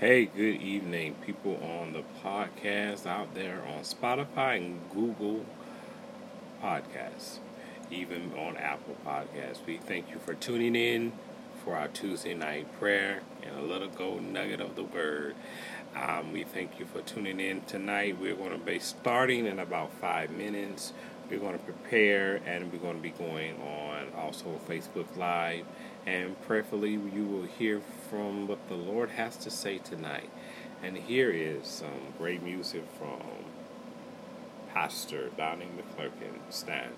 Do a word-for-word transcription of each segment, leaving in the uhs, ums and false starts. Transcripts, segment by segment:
Hey, good evening, people on the podcast out there on Spotify and Google Podcasts, even on Apple Podcasts. We thank you for tuning in for our Tuesday night prayer and a little gold nugget of the word. Um, we thank you for tuning in tonight. We're going to be starting in about five minutes. We're going to prepare, and we're going to be going on also Facebook Live. And prayerfully, you will hear from what the Lord has to say tonight. And here is some great music from Pastor Donnie McClurkin. Stand.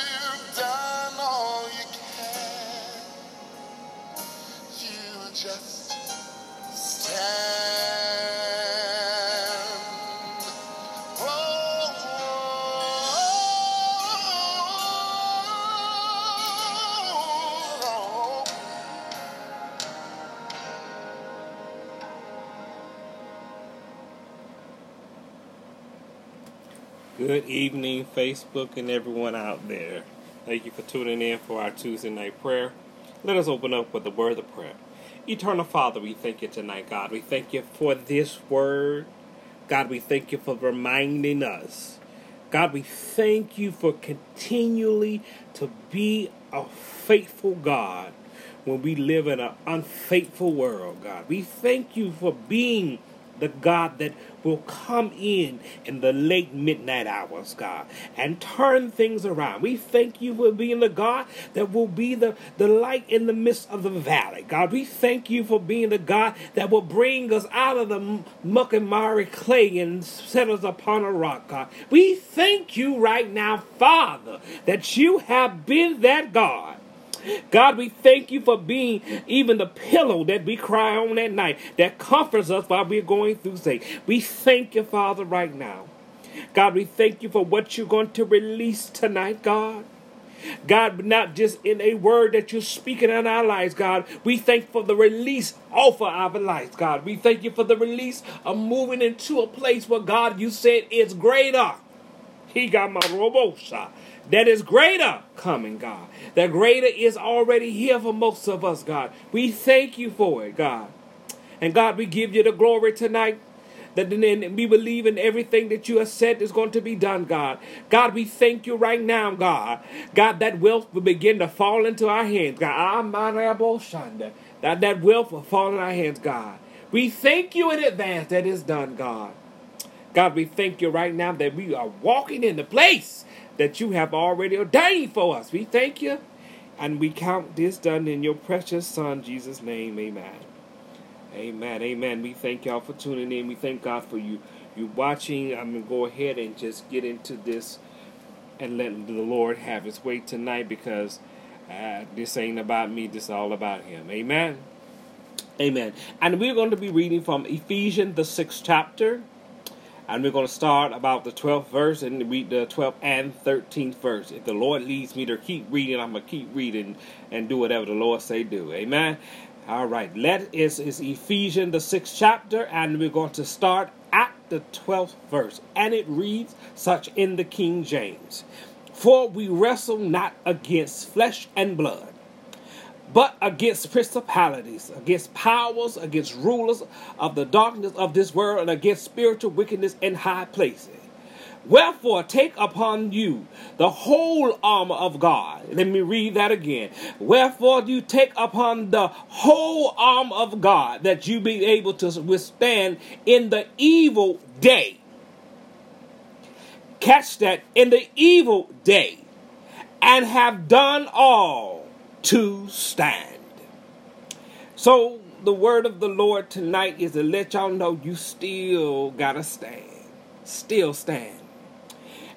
you've done all you can. You just stand. Good evening, Facebook and everyone out there. Thank you for tuning in for our Tuesday night prayer. Let us open up with a word of prayer. Eternal Father, we thank you tonight, God. We thank you for this word. God, we thank you for reminding us. God, we thank you for continually to be a faithful God when we live in an unfaithful world, God. We thank you for being the God that will come in in the late midnight hours, God, and turn things around. We thank you for being the God that will be the, the light in the midst of the valley, God. We thank you for being the God that will bring us out of the muck and miry clay and set us upon a rock, God. We thank you right now, Father, that you have been that God. God, we thank you for being even the pillow that we cry on at night, that comforts us while we're going through things. We thank you, Father, right now. God, we thank you for what you're going to release tonight, God. God, not just in a word that you're speaking in our lives, God. We thank you for the release off of our lives, God. We thank you for the release of moving into a place where, God, you said is greater. He got my robosa. That is greater coming, God. That greater is already here for most of us, God. We thank you for it, God. And God, we give you the glory tonight. That then we believe in everything that you have said is going to be done, God. God, we thank you right now, God. God, that wealth will begin to fall into our hands, God. That that wealth will fall in our hands, God. We thank you in advance that it's done, God. God, we thank you right now that we are walking in the place that you have already ordained for us. We thank you, and we count this done in your precious Son, Jesus' name. Amen. Amen. Amen. We thank y'all for tuning in. We thank God for you. You watching. I'm going to go ahead and just get into this and let the Lord have his way tonight, because uh, this ain't about me. This is all about him. Amen. Amen. And we're going to be reading from Ephesians, the sixth chapter. And we're going to start about the twelfth verse and read the twelfth and thirteenth verse. If the Lord leads me to keep reading, I'm going to keep reading and do whatever the Lord say do. Amen. All right. Let is is Ephesians, the sixth chapter, and we're going to start at the twelfth verse. And it reads such in the King James. For we wrestle not against flesh and blood, but against principalities, against powers, against rulers of the darkness of this world, and against spiritual wickedness in high places. Wherefore, take upon you the whole armor of God. Let me read that again. Wherefore, you take upon the whole armor of God, that you be able to withstand in the evil day. Catch that, in the evil day, and have done all to stand. So the word of the Lord tonight is to let y'all know you still gotta stand. Still stand.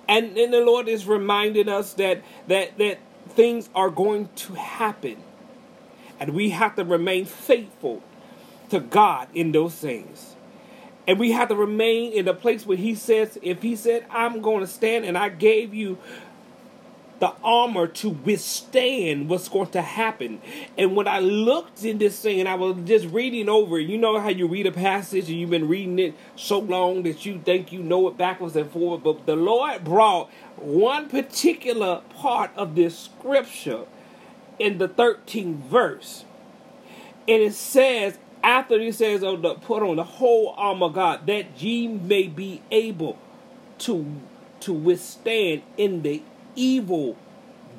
And then the Lord is reminding us that that that things are going to happen, and we have to remain faithful to God in those things. And we have to remain in the place where he says, if he said, I'm going to stand, and I gave you the armor to withstand what's going to happen. And when I looked in this thing, and I was just reading over it, you know how you read a passage and you've been reading it so long that you think you know it backwards and forward, but the Lord brought one particular part of this scripture in the thirteenth verse. And it says, after he says, oh, the, put on the whole armor of God, that ye may be able to, to withstand in the evil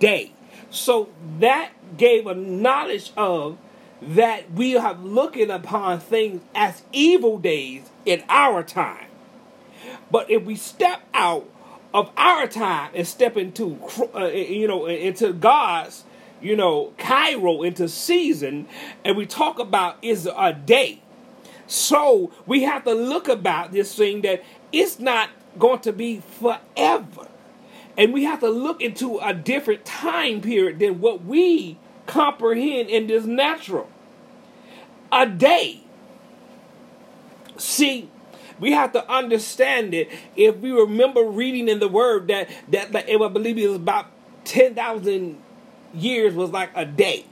day. So that gave a knowledge of that we have looking upon things as evil days in our time. But if we step out of our time and step into, uh, you know, into God's, you know, Kairos, into season, and we talk about is a day. So we have to look about this thing that it's not going to be forever. And we have to look into a different time period than what we comprehend in this natural. A day. See, we have to understand it. If we remember reading in the Word that, that, that I believe it was about ten thousand years was like a day.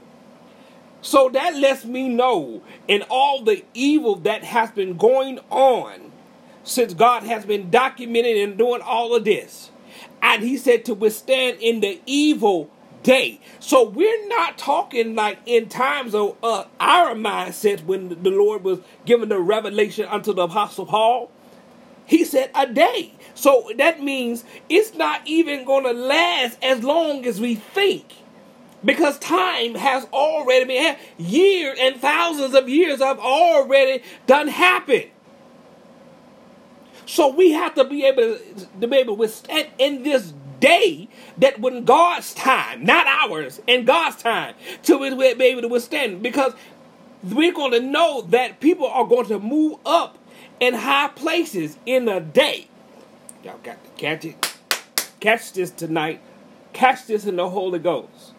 So that lets me know in all the evil that has been going on since God has been documented and doing all of this. And he said to withstand in the evil day. So we're not talking like in times of uh, our mindset when the Lord was giving the revelation unto the Apostle Paul. He said a day. So that means it's not even going to last as long as we think. Because time has already been happened. Years and thousands of years have already done happened. So we have to be able to, to be able to withstand in this day that when God's time, not ours, in God's time, to be able to withstand. Because we're going to know that people are going to move up in high places in a day. Y'all got to catch it. Catch this tonight. Catch this in the Holy Ghost.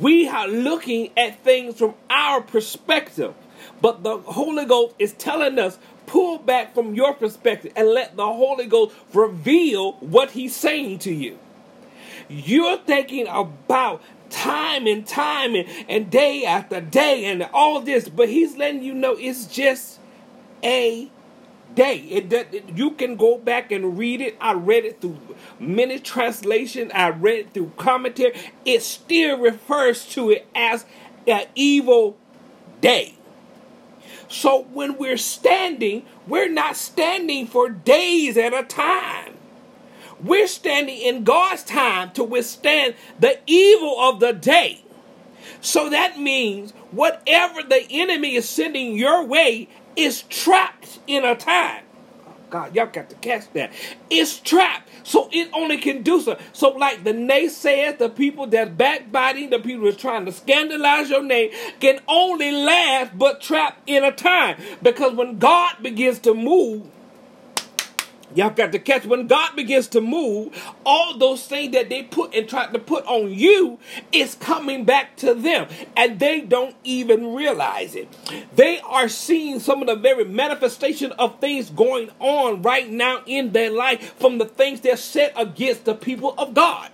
We are looking at things from our perspective, but the Holy Ghost is telling us, pull back from your perspective and let the Holy Ghost reveal what he's saying to you. You're thinking about time and time and, and day after day and all this, but he's letting you know it's just a day. It, it, you can go back and read it. I read it through many translations. I read it through commentary. It still refers to it as an evil day. So when we're standing, we're not standing for days at a time. We're standing in God's time to withstand the evil of the day. So that means whatever the enemy is sending your way is trapped in a time. Oh God, y'all got to catch that. It's trapped. So it only can do so. So like the naysayers, the people that's backbiting, the people that's trying to scandalize your name can only last but trapped in a time. Because when God begins to move, y'all got to catch, when God begins to move, all those things that they put and tried to put on you is coming back to them. And they don't even realize it. They are seeing some of the very manifestation of things going on right now in their life from the things they're set against the people of God.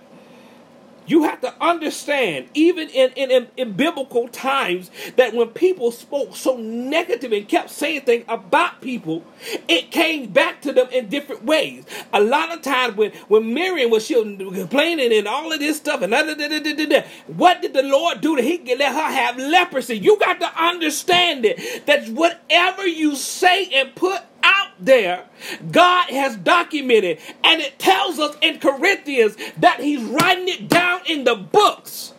You have to understand, even in, in, in biblical times, that when people spoke so negative and kept saying things about people, it came back to them in different ways. A lot of times when, when Miriam was, she was complaining and all of this stuff, and da, da, da, da, da, da, what did the Lord do? He let her have leprosy. You got to understand it, that whatever you say and put out there, God has documented, and it tells us in Corinthians that he's writing it down in the books.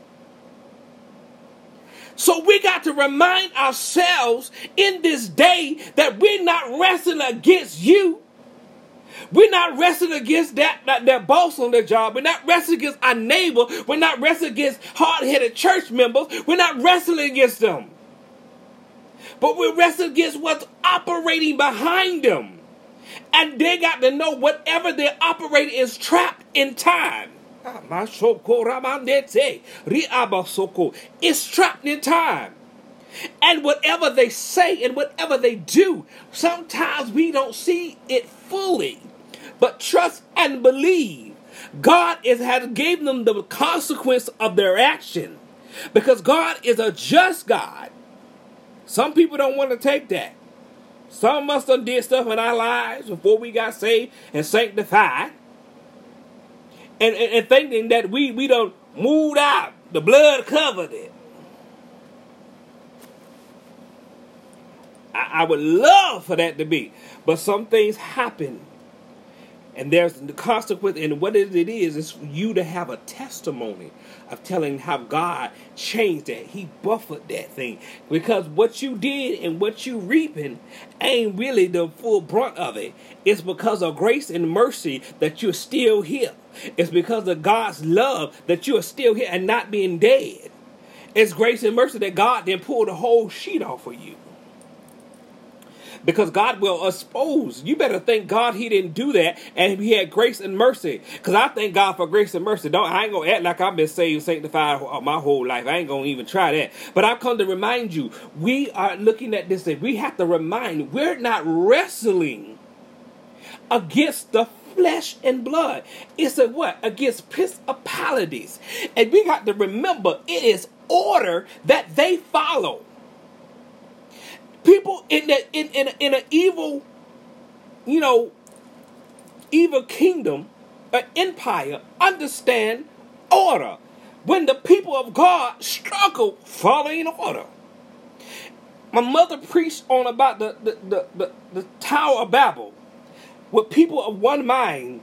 So we got to remind ourselves in this day that we're not wrestling against you. We're not wrestling against that, that, that boss on the job. We're not wrestling against our neighbor. We're not wrestling against hard-headed church members. We're not wrestling against them. But we're wrestling against what's operating behind them. And they got to know whatever they're operating is trapped in time. It's trapped in time. And whatever they say and whatever they do, sometimes we don't see it fully. But trust and believe, God is, has given them the consequence of their action. Because God is a just God. Some people don't want to take that. Some of us done did stuff in our lives before we got saved and sanctified. And, and, and thinking that we, we done moved out. The blood covered it. I, I would love for that to be. But some things happen. And there's the consequence. And what it is, is for you to have a testimony of telling how God changed that. He buffered that thing. Because what you did and what you reaping ain't really the full brunt of it. It's because of grace and mercy that you're still here. It's because of God's love that you are still here and not being dead. It's grace and mercy that God then pulled the whole sheet off of you. because God will expose. You better thank God he didn't do that and he had grace and mercy. Because I thank God for grace and mercy. Don't I ain't going to act like I've been saved, sanctified my whole life. I ain't going to even try that. But I've come to remind you, we are looking at this that we have to remind, we're not wrestling against the flesh and blood. It's a what? Against principalities. And we got to remember, it is order that they follow. People in the in in in an evil, you know, evil kingdom, an empire, understand order. When the people of God struggle following order. My mother preached on about the the the, the, the Tower of Babel, with people of one mind,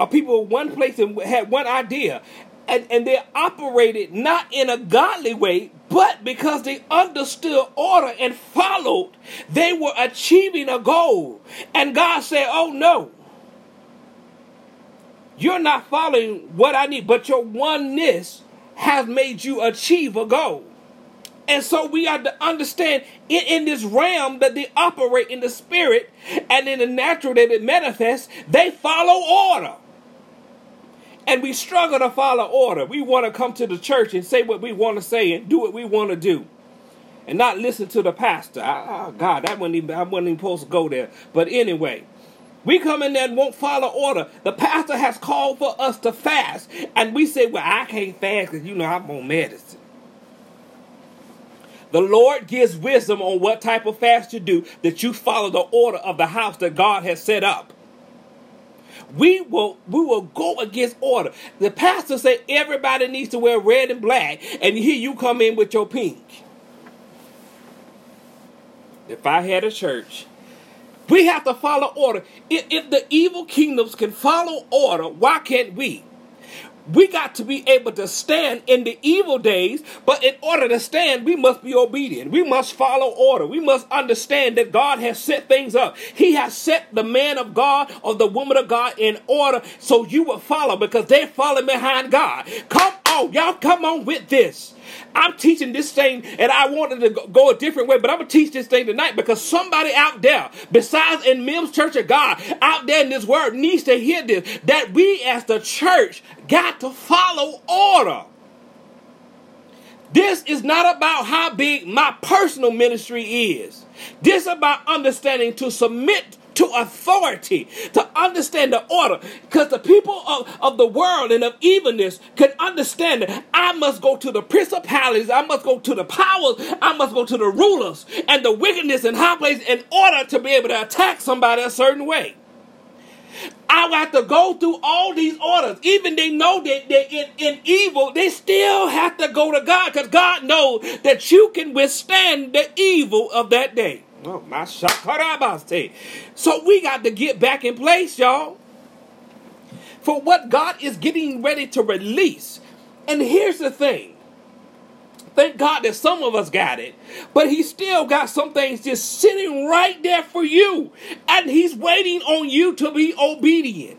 or people of one place and had one idea. And, and they operated not in a godly way, but because they understood order and followed, they were achieving a goal. And God said, oh no, you're not following what I need, but your oneness has made you achieve a goal. And so we have to understand in, in this realm that they operate in the spirit and in the natural that it manifests, they follow order. And we struggle to follow order. We want to come to the church and say what we want to say and do what we want to do. And not listen to the pastor. I, oh, God, that wasn't even, I wasn't even supposed to go there. But anyway, we come in there and won't follow order. The pastor has called for us to fast. And we say, well, I can't fast because, you know, I'm on medicine. The Lord gives wisdom on what type of fast to do, that you follow the order of the house that God has set up. We will we will go against order. The pastor said everybody needs to wear red and black, and here you come in with your pink. If I had a church, we have to follow order. If, if the evil kingdoms can follow order, why can't we? We got to be able to stand in the evil days, but in order to stand, we must be obedient. We must follow order. We must understand that God has set things up. He has set the man of God or the woman of God in order, so you will follow because they're following behind God. Come on, y'all, come on with this. I'm teaching this thing, and I wanted to go a different way, but I'm going to teach this thing tonight because somebody out there, besides in Mim's Church of God, out there in this world needs to hear this, that we as the church got to follow order. This is not about how big my personal ministry is. This is about understanding to submit to authority, to understand the order, because the people of, of the world and of evilness can understand that I must go to the principalities, I must go to the powers, I must go to the rulers and the wickedness in high places in order to be able to attack somebody a certain way. I have to go through all these orders. Even they know that they're in, in evil, they still have to go to God because God knows that you can withstand the evil of that day. Oh, my shakarabas. So we got to get back in place, y'all, for what God is getting ready to release. And here's the thing. Thank God that some of us got it, but he still got some things just sitting right there for you. And he's waiting on you to be obedient.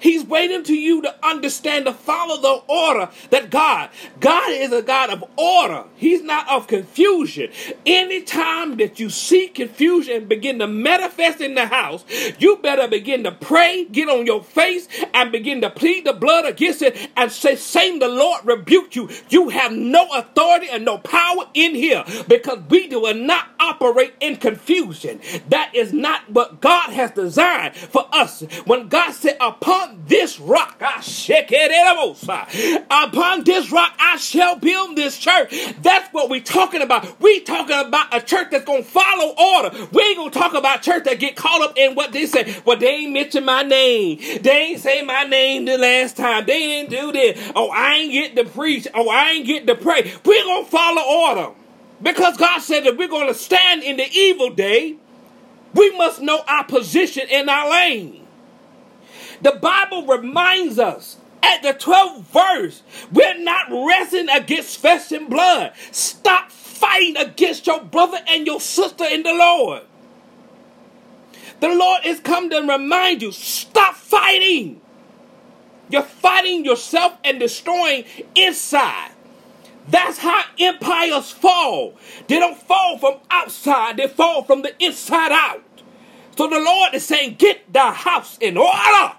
He's waiting to you to understand, to follow the order that God, God is a God of order. He's not of confusion. Anytime that you see confusion begin to manifest in the house, you better begin to pray, get on your face, and begin to plead the blood against it and say, same the Lord rebuke you. You have no authority and no power in here because we do not operate in confusion. That is not what God has designed for us. When God said, upon Upon this rock, I shake it. Upon this rock, I shall build this church. That's what we're talking about. We're talking about a church that's going to follow order. We ain't going to talk about church that get caught up in what they say. Well, they ain't mention my name. They ain't say my name the last time. They didn't do this. Oh, I ain't get to preach. Oh, I ain't get to pray. We're going to follow order. Because God said that we're going to stand in the evil day. We must know our position in our lane. The Bible reminds us at the twelfth verse, we're not wrestling against flesh and blood. Stop fighting against your brother and your sister in the Lord. The Lord is come to remind you, stop fighting. You're fighting yourself and destroying inside. That's how empires fall. They don't fall from outside. They fall from the inside out. So the Lord is saying, get thy house in order.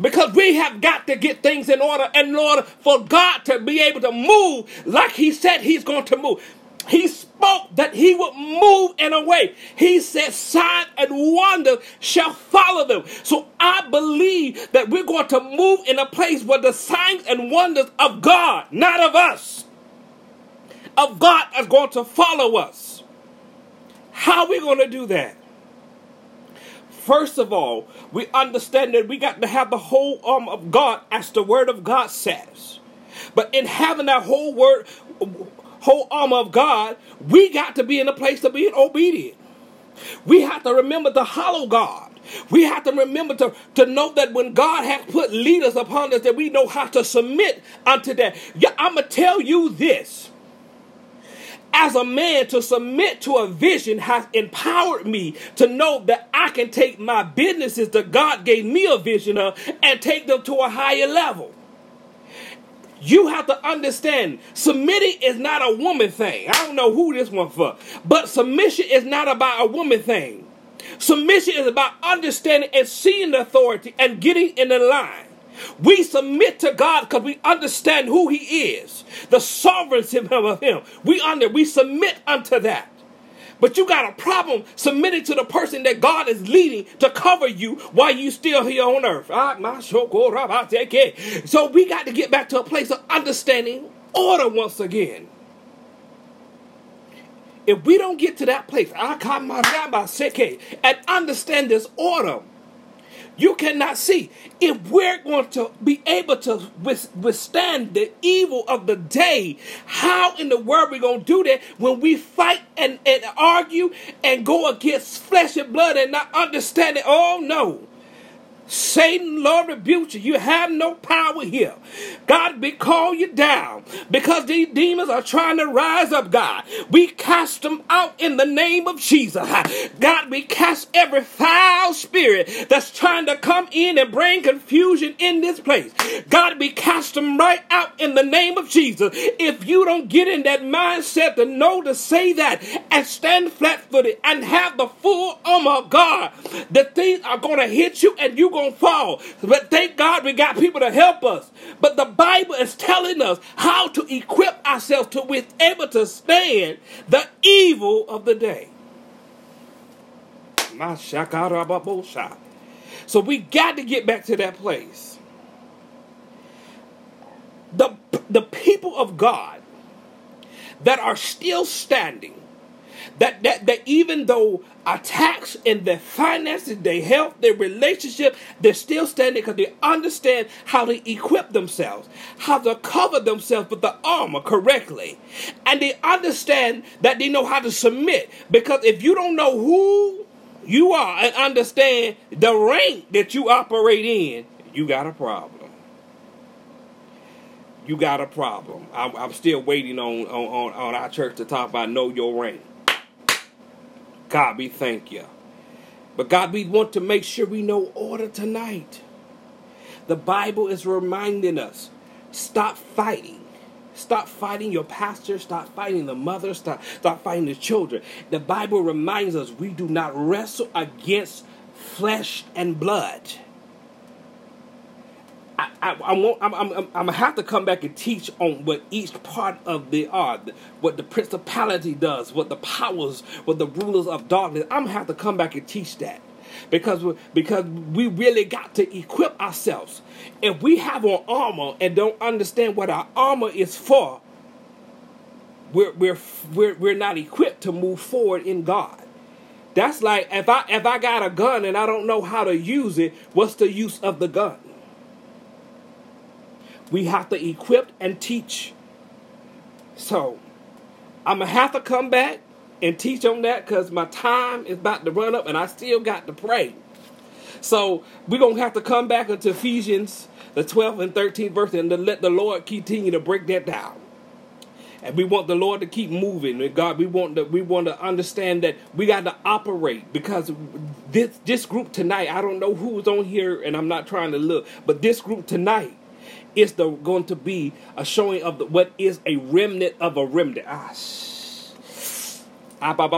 Because we have got to get things in order in order for God to be able to move like he said he's going to move. He spoke that he would move in a way. He said signs and wonders shall follow them. So I believe that we're going to move in a place where the signs and wonders of God, not of us, of God are going to follow us. How are we going to do that? First of all, we understand that we got to have the whole arm of God as the word of God says. But in having that whole word... whole armor of God, we got to be in a place to be obedient. We have to remember to hallow God. We have to remember to, to know that when God has put leaders upon us, that we know how to submit unto that. Yeah, I'm going to tell you this. As a man, to submit to a vision has empowered me to know that I can take my businesses that God gave me a vision of and take them to a higher level. You have to understand, submitting is not a woman thing. I don't know who this one for. But submission is not about a woman thing. Submission is about understanding and seeing the authority and getting in the line. We submit to God because we understand who he is. The sovereignty of him. We, under, we submit unto that. But you got a problem submitting to the person that God is leading to cover you while you still here on earth. So we got to get back to a place of understanding order once again. If we don't get to that place and understand this order, you cannot see. If we're going to be able to withstand the evil of the day, how in the world are we going to do that when we fight and, and argue and go against flesh and blood and not understand it? Oh, no. Satan, Lord, rebuke you. You have no power here. God, we call you down because these demons are trying to rise up, God. We cast them out in the name of Jesus. God, we cast every foul spirit that's trying to come in and bring confusion in this place. God, we cast them right out in the name of Jesus. If you don't get in that mindset to know to say that and stand flat-footed and have the full armor of God, the things are going to hit you and you gonna fall. But thank God we got people to help us. But the Bible is telling us how to equip ourselves to be able to stand the evil of the day. So we got to get back to that place. The, the people of God that are still standing, That, that that even though attacks in their finances, their health, their relationship, they're still standing because they understand how to equip themselves, how to cover themselves with the armor correctly. And they understand that they know how to submit. Because if you don't know who you are and understand the rank that you operate in, you got a problem. You got a problem. I'm, I'm still waiting on, on, on our church to talk about know your rank. God, we thank you. But God, we want to make sure we know order tonight. The Bible is reminding us, stop fighting. Stop fighting your pastor. Stop fighting the mother. Stop, stop fighting the children. The Bible reminds us we do not wrestle against flesh and blood. I, I, I won't, I'm, I'm, I'm, I'm gonna have to come back and teach on what each part of the are, what the principality does, what the powers, what the rulers of darkness. I'm gonna have to come back and teach that because we, because we really got to equip ourselves. If we have our armor and don't understand what our armor is for, we're we're we're we're not equipped to move forward in God. That's like if I if I got a gun and I don't know how to use it, what's the use of the gun? We have to equip and teach. So, I'm going to have to come back and teach on that because my time is about to run up and I still got to pray. So, we're going to have to come back into Ephesians, the twelfth and thirteenth verse, and let the Lord continue to break that down. And we want the Lord to keep moving. And God, we want to, we want to understand that we got to operate because this, this group tonight, I don't know who's on here and I'm not trying to look, but this group tonight, is the, going to be a showing of the, what is a remnant of a remnant. Ah, This, they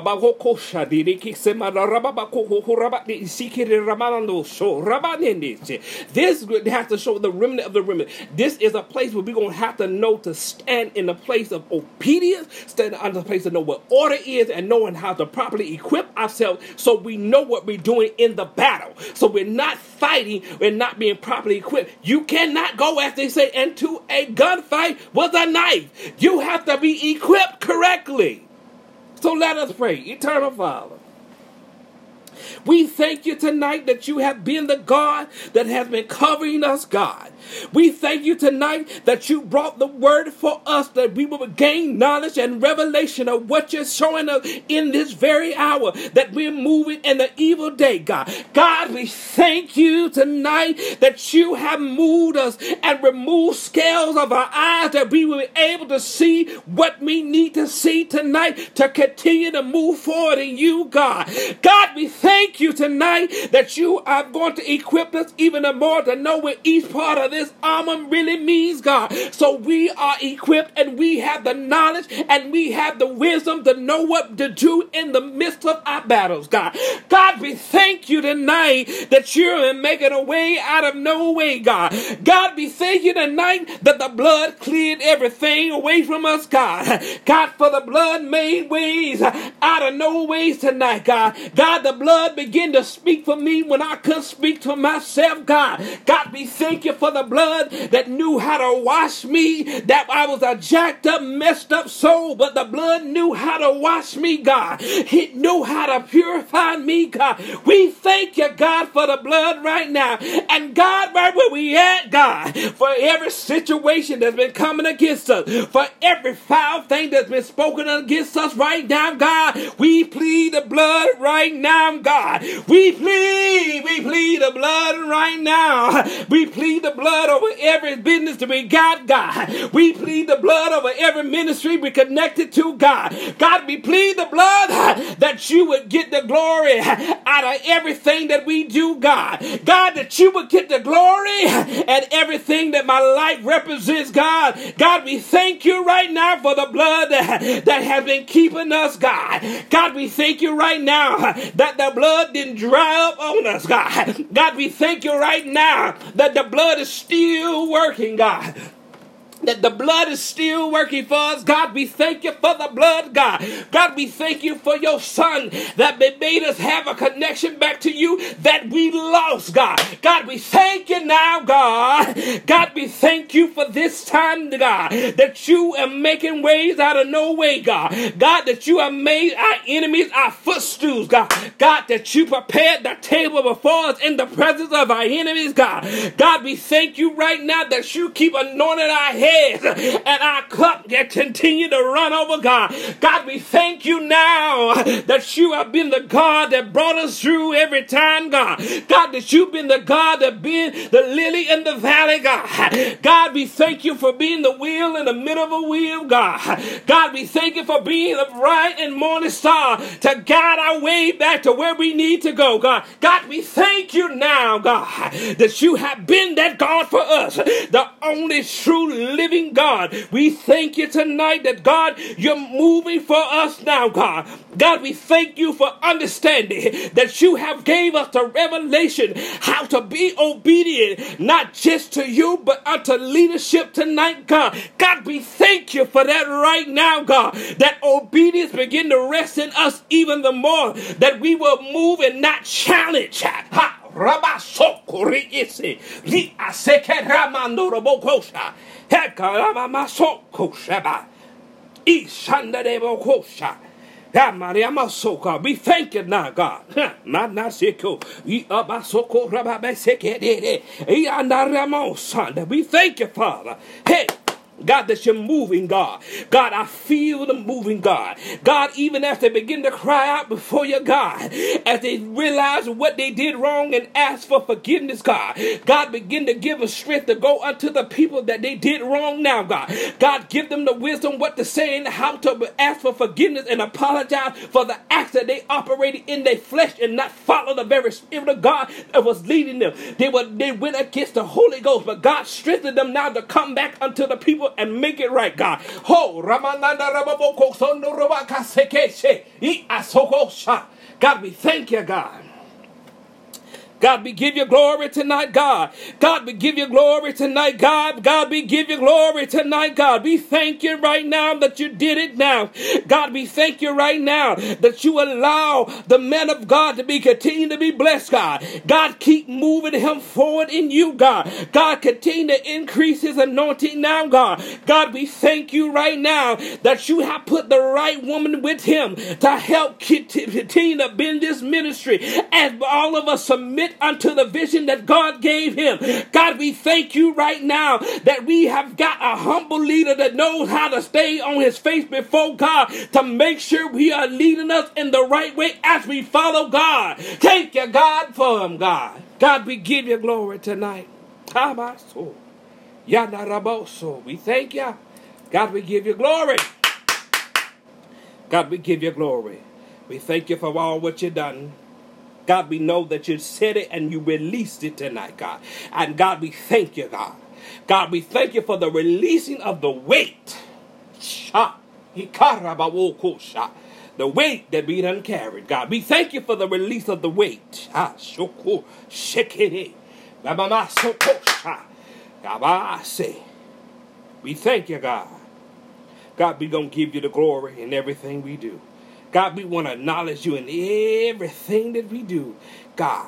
have to show the remnant of the remnant. This is a place where we're going to have to know to stand in the place of obedience, stand in the place to know what order is, and knowing how to properly equip ourselves so we know what we're doing in the battle. So we're not fighting, we're not being properly equipped. You cannot go, as they say, into a gunfight with a knife. You have to be equipped correctly. So let us pray. Eternal Father, we thank you tonight that you have been the God that has been covering us, God. We thank you tonight that you brought the word for us, that we will gain knowledge and revelation of what you're showing us in this very hour, that we're moving in the evil day, God. God, we thank you tonight that you have moved us and removed scales of our eyes, that we will be able to see what we need to see tonight to continue to move forward in you, God. God, we thank you tonight that you are going to equip us even more to know what each part of this armor really means, God. So we are equipped and we have the knowledge and we have the wisdom to know what to do in the midst of our battles, God. God, we thank you tonight that you're making a way out of no way, God. God, we thank you tonight that the blood cleared everything away from us, God. God, for the blood made ways out of no ways tonight, God. God, the blood began to speak for me when I couldn't speak to myself, God. God, we thank you for the blood that knew how to wash me, that I was a jacked up, messed up soul, but the blood knew how to wash me, God. It knew how to purify me, God. We thank you, God, for the blood right now. And God, right where we at, God, for every situation that's been coming against us, for every foul thing that's been spoken against us right now, God, we plead the blood right now. God, we plead, we plead the blood right now. We plead the blood over every business that we got, God. We plead the blood over every ministry we connected to, God. God, we plead the blood that you would get the glory out of everything that we do, God. God, that you would get the glory and everything that my life represents, God. God, we thank you right now for the blood that, that has been keeping us, God. God, we thank you right now that the blood didn't dry up on us, God. God, we thank you right now that the blood is still working, God. That the blood is still working for us. God, we thank you for the blood, God. God, we thank you for your son that made us have a connection back to you that we lost, God. God, we thank you now, God. God, we thank you for this time, God, that you are making ways out of no way, God. God, that you have made our enemies our footstools, God. God, that you prepared the table before us in the presence of our enemies, God. God, we thank you right now that you keep anointing our heads and our cup that continue to run over, God. God, we thank you now that you have been the God that brought us through every time, God. God, that you've been the God that been the lily in the valley, God. God, we thank you for being the wheel in the middle of a wheel, God. God, we thank you for being the bright and morning star to guide our way back to where we need to go, God. God, we thank you now, God, that you have been that God for us, the only true living God. We thank you tonight that, God, you're moving for us now, God. God, we thank you for understanding that you have gave us the revelation how to be obedient, not just to you, but unto leadership tonight, God. God, we thank you for that right now, God, that obedience begin to rest in us even the more, that we will move and not challenge. Ha! We thank you now, God. We thank you, Father. Hey, God, that you're moving, God. God, I feel the moving, God. God, even as they begin to cry out before you, God, as they realize what they did wrong and ask for forgiveness, God. God, begin to give us strength to go unto the people that they did wrong now, God. God, give them the wisdom what to say and how to ask for forgiveness and apologize for the acts that they operated in their flesh and not follow the very spirit of God that was leading them. They were they went against the Holy Ghost, but God strengthened them now to come back unto the people evil and make it right, God. Ho Ramananda Rababoko Sondo Robaka Sekeshe I Asokosha. God, we thank you, God. God, we give you glory tonight, God. God, we give you glory tonight, God. God, we give you glory tonight, God. We thank you right now that you did it now. God, we thank you right now that you allow the man of God to be continue to be blessed, God. God, keep moving him forward in you, God. God, continue to increase his anointing now, God. God, we thank you right now that you have put the right woman with him to help continue to bend this ministry as all of us submit unto the vision that God gave him. God, we thank you right now that we have got a humble leader that knows how to stay on his face before God to make sure we are leading us in the right way as we follow God. Thank you, God, for him, God. God, we give you glory tonight. We thank you. God, we give you glory. God, we give you glory. We thank you for all what you've done. God, we know that you said it and you released it tonight, God. And God, we thank you, God. God, we thank you for the releasing of the weight. The weight that we done carried, God. We thank you for the release of the weight. We thank you, God. God, we gonna give you the glory in everything we do. God, we want to acknowledge you in everything that we do. God,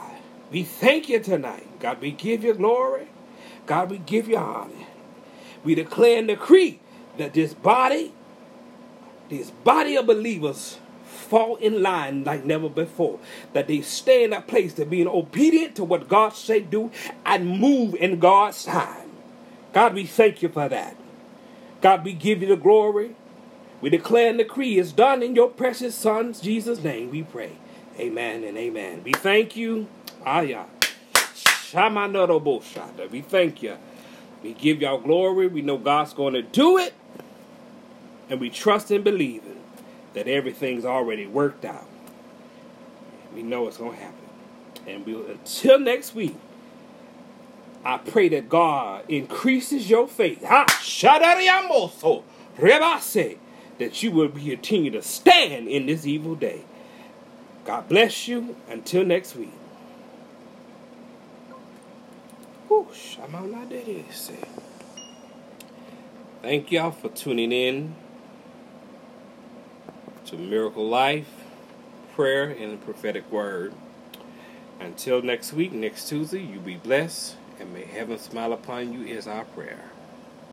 we thank you tonight. God, we give you glory. God, we give you honor. We declare and decree that this body, this body of believers fall in line like never before. That they stay in that place to being obedient to what God say do and move in God's time. God, we thank you for that. God, we give you the glory. We declare and decree it's done in your precious Son, Jesus' name we pray. Amen and amen. We thank you. Aya. We thank you. We give y'all glory. We know God's going to do it. And we trust and believe it, that everything's already worked out. We know it's going to happen. And we'll, until next week, I pray that God increases your faith. Ha! Shadariamoso. Rebase. That you will continue to stand in this evil day. God bless you. Until next week. Thank y'all for tuning in to Miracle Life, Prayer, and the Prophetic Word. Until next week, next Tuesday, you be blessed, and may heaven smile upon you is our prayer.